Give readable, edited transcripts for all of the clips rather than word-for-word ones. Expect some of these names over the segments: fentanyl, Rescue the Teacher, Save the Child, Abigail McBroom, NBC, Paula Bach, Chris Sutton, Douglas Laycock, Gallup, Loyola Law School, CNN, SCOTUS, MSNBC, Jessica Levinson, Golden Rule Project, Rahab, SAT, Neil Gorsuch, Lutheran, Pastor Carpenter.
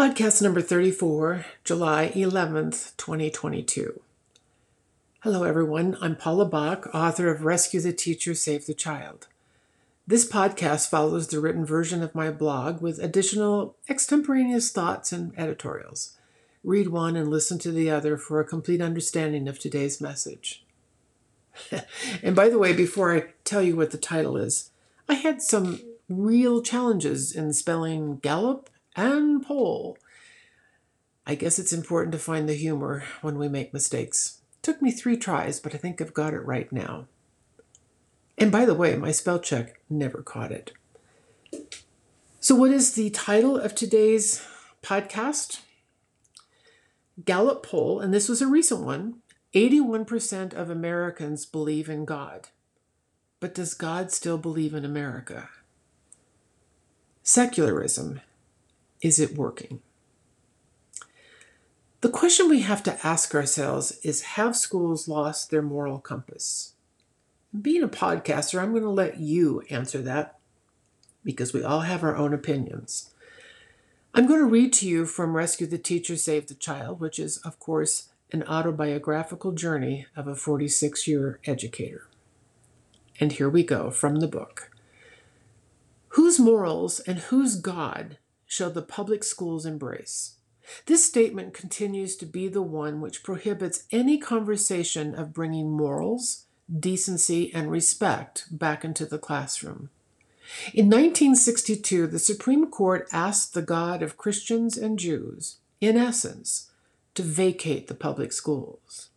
Podcast number 34, July 11th, 2022. Hello, everyone. I'm Paula Bach, author of Rescue the Teacher, Save the Child. This podcast follows the written version of my blog with additional extemporaneous thoughts and editorials. Read one and listen to the other for a complete understanding of today's message. And by the way, before I tell you what the title is, I had some real challenges in spelling Gallup and poll. I guess it's important to find the humor when we make mistakes. Took me 3 tries, but I think I've got it right now. And by the way, my spell check never caught it. So what is the title of today's podcast? Gallup poll, and this was a recent one, 81% of Americans believe in God. But does God still believe in America? Secularism. Is it working? The question we have to ask ourselves is, have schools lost their moral compass? Being a podcaster, I'm going to let you answer that because we all have our own opinions. I'm going to read to you from Rescue the Teacher, Save the Child, which is, of course, an autobiographical journey of a 46-year educator. And here we go from the book. Whose morals and whose God shall the public schools embrace? This statement continues to be the one which prohibits any conversation of bringing morals, decency, and respect back into the classroom. In 1962, the Supreme Court asked the God of Christians and Jews, in essence, to vacate the public schools.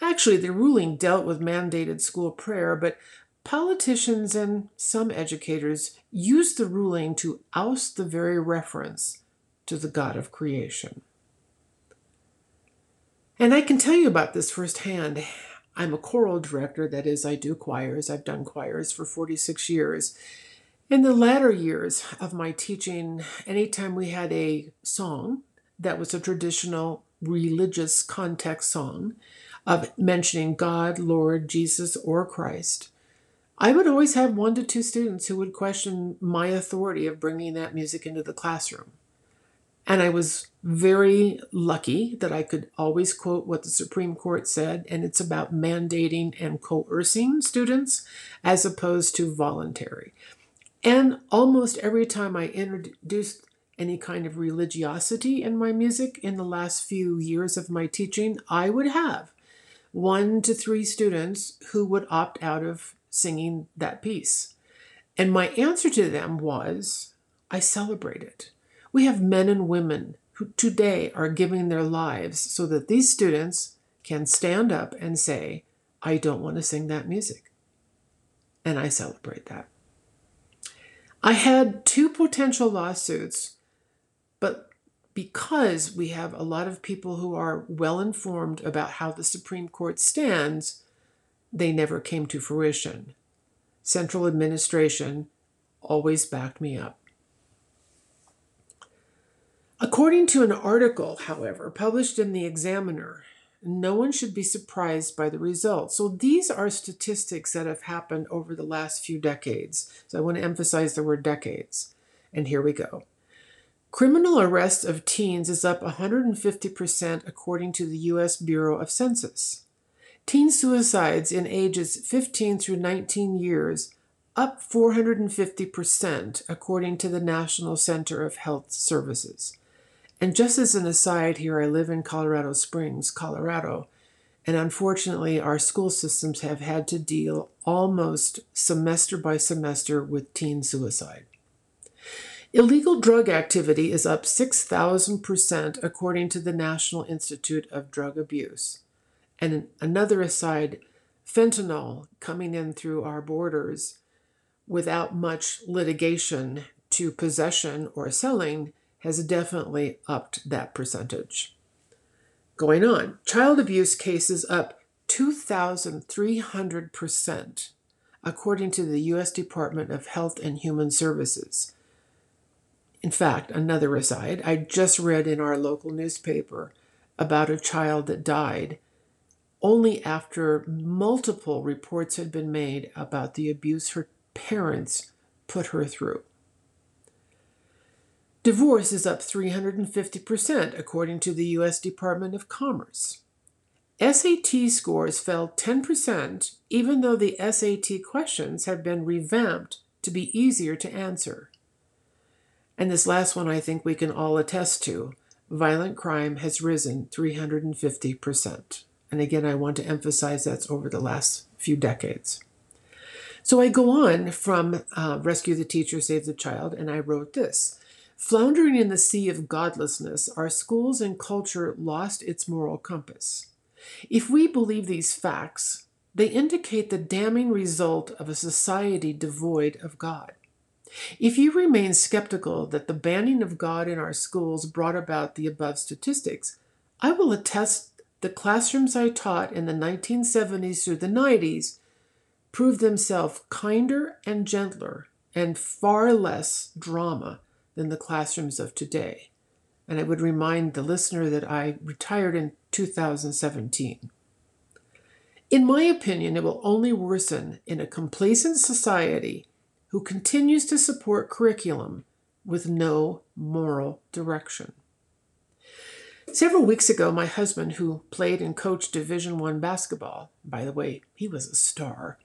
Actually, the ruling dealt with mandated school prayer, but politicians and some educators used the ruling to oust the very reference to the God of creation. And I can tell you about this firsthand. I'm a choral director, that is, I do choirs. I've done choirs for 46 years. In the latter years of my teaching, anytime we had a song that was a traditional religious context song of mentioning God, Lord, Jesus, or Christ, I would always have 1 to 2 students who would question my authority of bringing that music into the classroom. And I was very lucky that I could always quote what the Supreme Court said, and it's about mandating and coercing students as opposed to voluntary. And almost every time I introduced any kind of religiosity in my music in the last few years of my teaching, I would have 1 to 3 students who would opt out of singing that piece. And my answer to them was, I celebrate it. We have men and women who today are giving their lives so that these students can stand up and say, I don't want to sing that music. And I celebrate that. I had 2 potential lawsuits, but because we have a lot of people who are well informed about how the Supreme Court stands, they never came to fruition. Central administration always backed me up. According to an article, however, published in the Examiner, no one should be surprised by the results. So these are statistics that have happened over the last few decades. So I want to emphasize the word decades. And here we go. Criminal arrests of teens is up 150% according to the U.S. Bureau of Census. Teen suicides in ages 15 through 19 years, up 450%, according to the National Center of Health Services. And just as an aside here, I live in Colorado Springs, Colorado, and unfortunately our school systems have had to deal almost semester by semester with teen suicide. Illegal drug activity is up 6,000%, according to the National Institute of Drug Abuse. And another aside, fentanyl coming in through our borders without much litigation to possession or selling has definitely upped that percentage. Going on, child abuse cases up 2,300%, according to the U.S. Department of Health and Human Services. In fact, another aside, I just read in our local newspaper about a child that died only after multiple reports had been made about the abuse her parents put her through. Divorce is up 350%, according to the U.S. Department of Commerce. SAT scores fell 10%, even though the SAT questions have been revamped to be easier to answer. And this last one I think we can all attest to. Violent crime has risen 350%. And again, I want to emphasize that's over the last few decades. So I go on from Rescue the Teacher, Save the Child, and I wrote this. Floundering in the sea of godlessness, our schools and culture lost its moral compass. If we believe these facts, they indicate the damning result of a society devoid of God. If you remain skeptical that the banning of God in our schools brought about the above statistics, I will attest the classrooms I taught in the 1970s through the 90s proved themselves kinder and gentler and far less drama than the classrooms of today. And I would remind the listener that I retired in 2017. In my opinion, it will only worsen in a complacent society who continues to support curriculum with no moral direction. Several weeks ago, my husband, who played and coached Division I basketball, by the way, he was a star,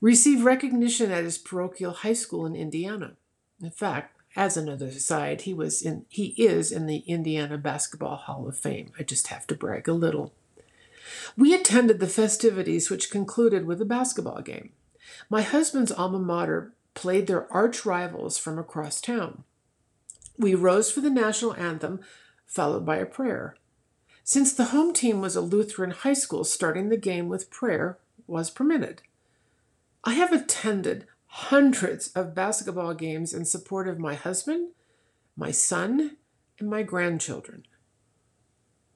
received recognition at his parochial high school in Indiana. In fact, as another aside, he is in the Indiana Basketball Hall of Fame. I just have to brag a little. We attended the festivities, which concluded with a basketball game. My husband's alma mater played their arch rivals from across town. We rose for the national anthem, followed by a prayer. Since the home team was a Lutheran high school, starting the game with prayer was permitted. I have attended hundreds of basketball games in support of my husband, my son, and my grandchildren.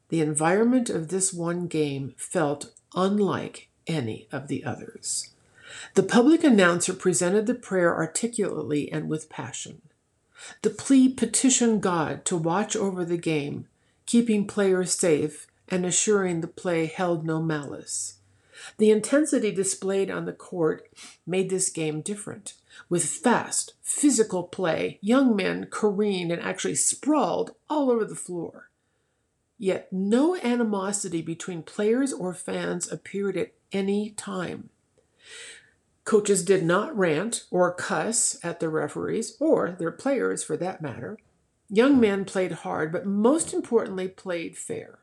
The environment of this one game felt unlike any of the others. The public announcer presented the prayer articulately and with passion. The plea petitioned God to watch over the game, keeping players safe and assuring the play held no malice. The intensity displayed on the court made this game different. With fast, physical play, young men careened and actually sprawled all over the floor. Yet no animosity between players or fans appeared at any time. Coaches did not rant or cuss at the referees, or their players for that matter. Young men played hard, but most importantly played fair.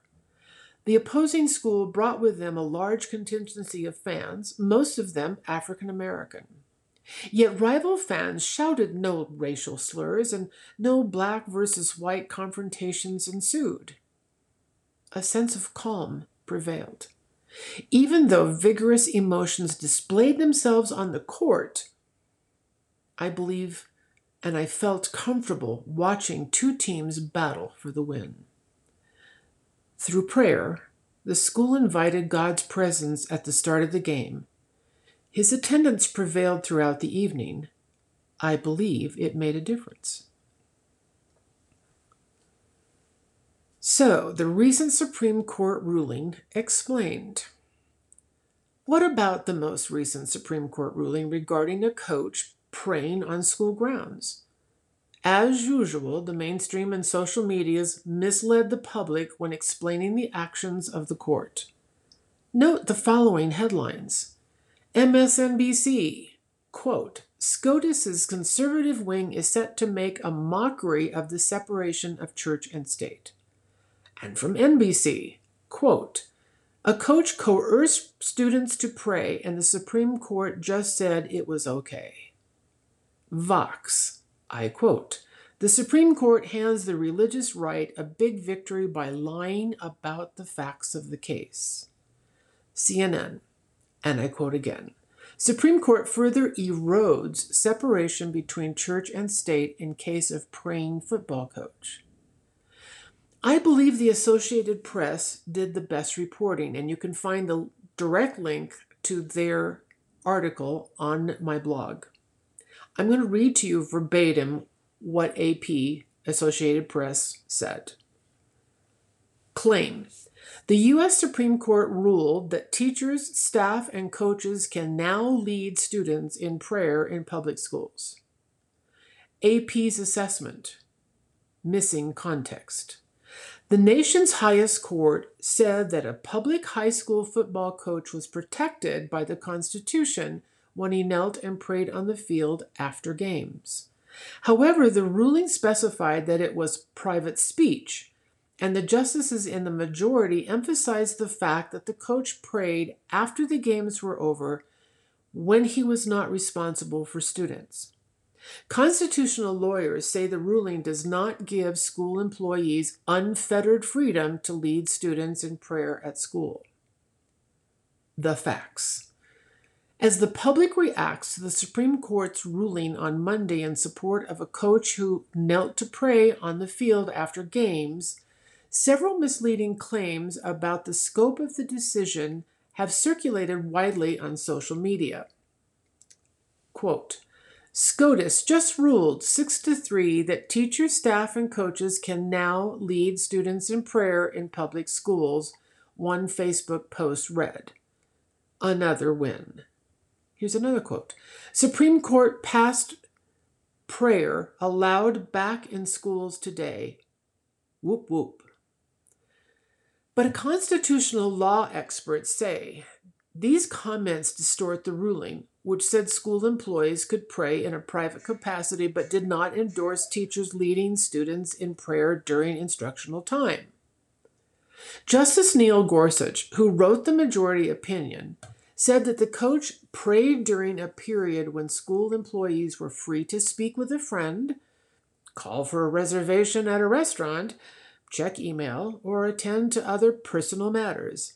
The opposing school brought with them a large contingency of fans, most of them African American. Yet rival fans shouted no racial slurs and no black versus white confrontations ensued. A sense of calm prevailed. Even though vigorous emotions displayed themselves on the court, I believe and I felt comfortable watching two teams battle for the win. Through prayer, the school invited God's presence at the start of the game. His attendance prevailed throughout the evening. I believe it made a difference. So, the recent Supreme Court ruling explained. What about the most recent Supreme Court ruling regarding a coach praying on school grounds? As usual, the mainstream and social medias misled the public when explaining the actions of the court. Note the following headlines. MSNBC, quote, SCOTUS's conservative wing is set to make a mockery of the separation of church and state. And from NBC, quote, a coach coerced students to pray and the Supreme Court just said it was okay. Vox, I quote, the Supreme Court hands the religious right a big victory by lying about the facts of the case. CNN, and I quote again, Supreme Court further erodes separation between church and state in case of praying football coach. I believe the Associated Press did the best reporting, and you can find the direct link to their article on my blog. I'm going to read to you verbatim what AP, Associated Press, said. Claim. The U.S. Supreme Court ruled that teachers, staff, and coaches can now lead students in prayer in public schools. AP's assessment. missing context. The nation's highest court said that a public high school football coach was protected by the Constitution when he knelt and prayed on the field after games. However, the ruling specified that it was private speech, and the justices in the majority emphasized the fact that the coach prayed after the games were over when he was not responsible for students. Constitutional lawyers say the ruling does not give school employees unfettered freedom to lead students in prayer at school. The facts. As the public reacts to the Supreme Court's ruling on Monday in support of a coach who knelt to pray on the field after games, several misleading claims about the scope of the decision have circulated widely on social media. Quote, SCOTUS just ruled 6-3 that teachers, staff, and coaches can now lead students in prayer in public schools, one Facebook post read. Another win. Here's another quote. Supreme Court passed prayer allowed back in schools today. Whoop, whoop. But a constitutional law experts say these comments distort the ruling, which said school employees could pray in a private capacity but did not endorse teachers leading students in prayer during instructional time. Justice Neil Gorsuch, who wrote the majority opinion, said that the coach prayed during a period when school employees were free to speak with a friend, call for a reservation at a restaurant, check email, or attend to other personal matters,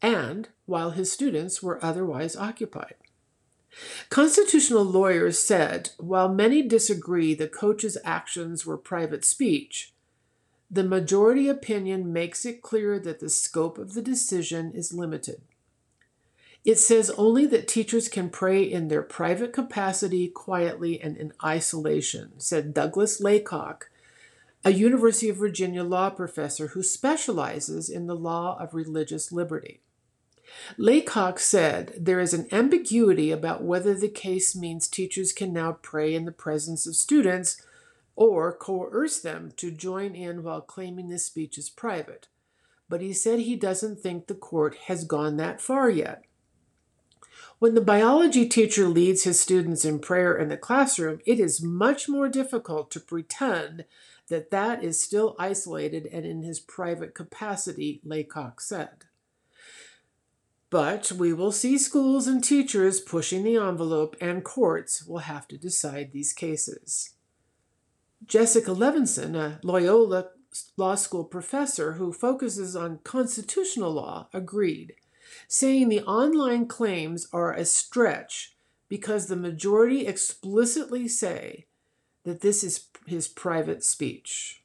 and while his students were otherwise occupied. Constitutional lawyers said, while many disagree the coach's actions were private speech, the majority opinion makes it clear that the scope of the decision is limited. It says only that teachers can pray in their private capacity, quietly, and in isolation, said Douglas Laycock, a University of Virginia law professor who specializes in the law of religious liberty. Laycock said there is an ambiguity about whether the case means teachers can now pray in the presence of students or coerce them to join in while claiming this speech is private. But he said he doesn't think the court has gone that far yet. When the biology teacher leads his students in prayer in the classroom, it is much more difficult to pretend that that is still isolated and in his private capacity, Laycock said. But we will see schools and teachers pushing the envelope, and courts will have to decide these cases. Jessica Levinson, a Loyola Law School professor who focuses on constitutional law, agreed, saying the online claims are a stretch because the majority explicitly say that this is his private speech.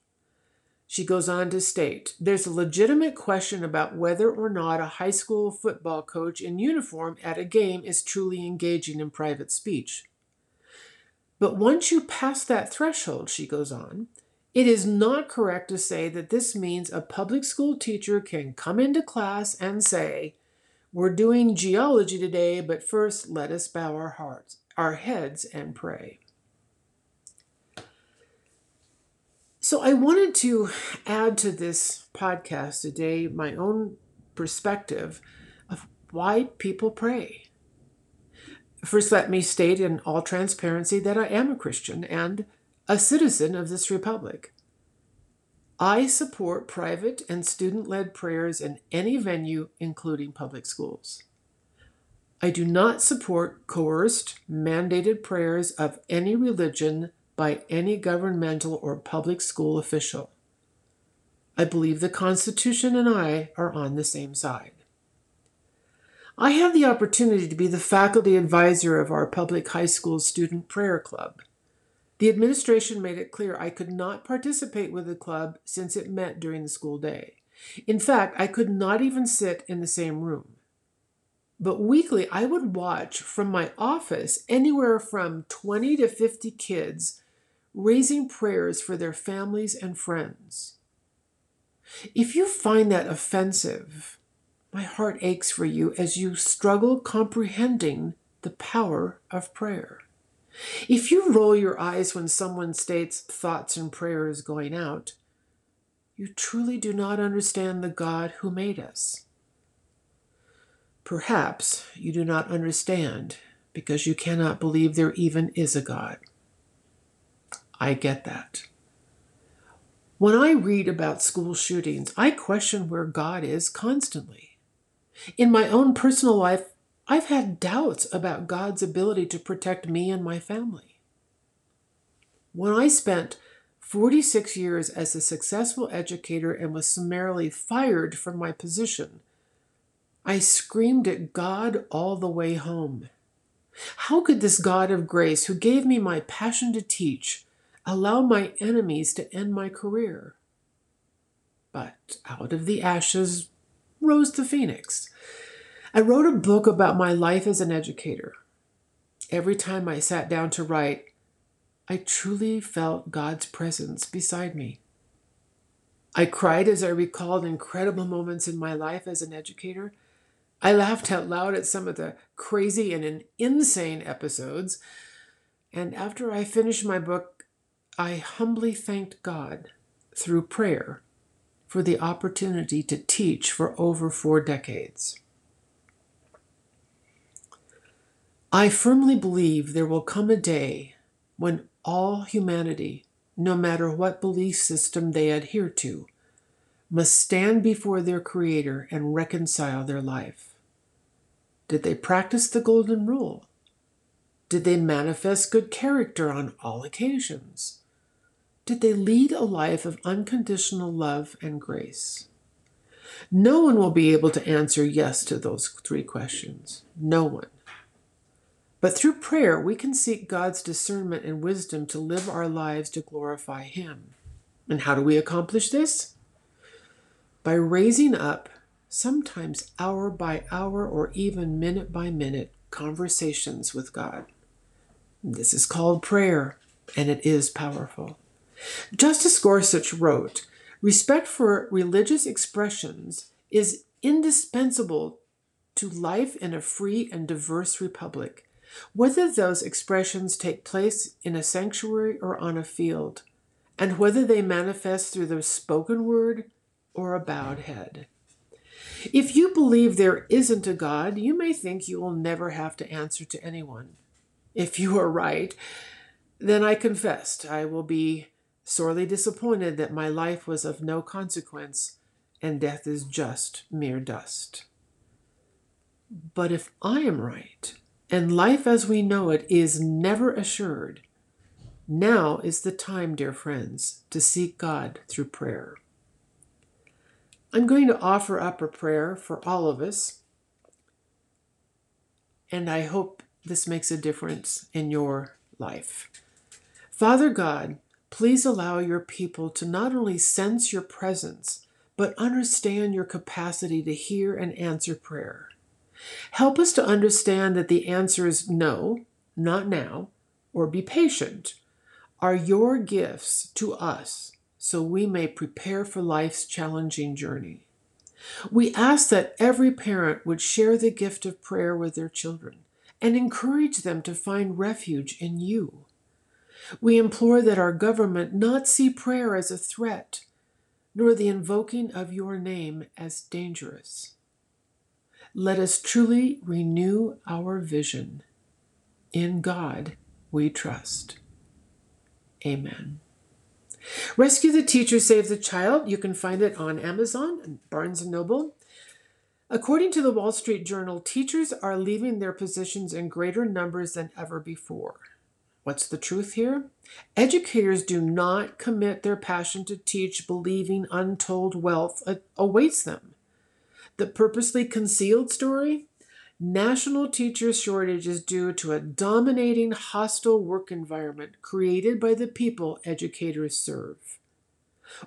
She goes on to state, there's a legitimate question about whether or not a high school football coach in uniform at a game is truly engaging in private speech. But once you pass that threshold, she goes on, it is not correct to say that this means a public school teacher can come into class and say, we're doing geology today, but first let us bow our heads and pray. So I wanted to add to this podcast today my own perspective of why people pray. First, let me state in all transparency that I am a Christian and a citizen of this republic. I support private and student-led prayers in any venue, including public schools. I do not support coerced, mandated prayers of any religion by any governmental or public school official. I believe the Constitution and I are on the same side. I have the opportunity to be the faculty advisor of our public high school student prayer club. The administration made it clear I could not participate with the club since it met during the school day. In fact, I could not even sit in the same room. But weekly, I would watch from my office anywhere from 20 to 50 kids raising prayers for their families and friends. If you find that offensive, my heart aches for you as you struggle comprehending the power of prayer. If you roll your eyes when someone states thoughts and prayers going out, you truly do not understand the God who made us. Perhaps you do not understand because you cannot believe there even is a God. I get that. When I read about school shootings, I question where God is constantly. In my own personal life, I've had doubts about God's ability to protect me and my family. When I spent 46 years as a successful educator and was summarily fired from my position, I screamed at God all the way home. How could this God of grace, who gave me my passion to teach, allow my enemies to end my career? But out of the ashes rose the phoenix. I wrote a book about my life as an educator. Every time I sat down to write, I truly felt God's presence beside me. I cried as I recalled incredible moments in my life as an educator. I laughed out loud at some of the crazy and insane episodes. And after I finished my book, I humbly thanked God through prayer for the opportunity to teach for over 4 decades. I firmly believe there will come a day when all humanity, no matter what belief system they adhere to, must stand before their Creator and reconcile their life. Did they practice the Golden Rule? Did they manifest good character on all occasions? Did they lead a life of unconditional love and grace? No one will be able to answer yes to those 3 questions. No one. But through prayer, we can seek God's discernment and wisdom to live our lives to glorify Him. And how do we accomplish this? By raising up, sometimes hour by hour or even minute by minute, conversations with God. This is called prayer, and it is powerful. Justice Gorsuch wrote, "Respect for religious expressions is indispensable to life in a free and diverse republic. Whether those expressions take place in a sanctuary or on a field, and whether they manifest through the spoken word or a bowed head." If you believe there isn't a God, you may think you will never have to answer to anyone. If you are right, then I confess I will be sorely disappointed that my life was of no consequence and death is just mere dust. But if I am right, and life as we know it is never assured, now is the time, dear friends, to seek God through prayer. I'm going to offer up a prayer for all of us, and I hope this makes a difference in your life. Father God, please allow your people to not only sense your presence, but understand your capacity to hear and answer prayer. Help us to understand that the answers no, not now, or be patient are your gifts to us so we may prepare for life's challenging journey. We ask that every parent would share the gift of prayer with their children and encourage them to find refuge in you. We implore that our government not see prayer as a threat, nor the invoking of your name as dangerous. Let us truly renew our vision. In God we trust. Amen. Rescue the Teacher, Save the Child. You can find it on Amazon and Barnes & Noble. According to the Wall Street Journal, teachers are leaving their positions in greater numbers than ever before. What's the truth here? Educators do not commit their passion to teach, believing untold wealth awaits them. The purposely concealed story? National teacher shortage is due to a dominating, hostile work environment created by the people educators serve.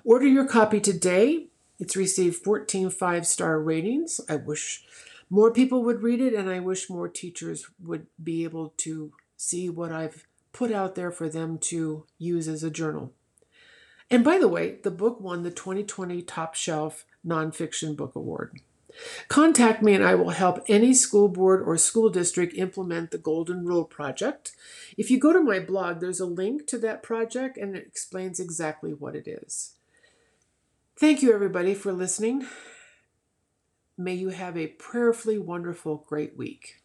Order your copy today. It's received 14 5-star ratings. I wish more people would read it, and I wish more teachers would be able to see what I've put out there for them to use as a journal. And by the way, the book won the 2020 Top Shelf Nonfiction Book Award. Contact me and I will help any school board or school district implement the Golden Rule Project. If you go to my blog, there's a link to that project and it explains exactly what it is. Thank you, everybody, for listening. May you have a prayerfully wonderful, great week.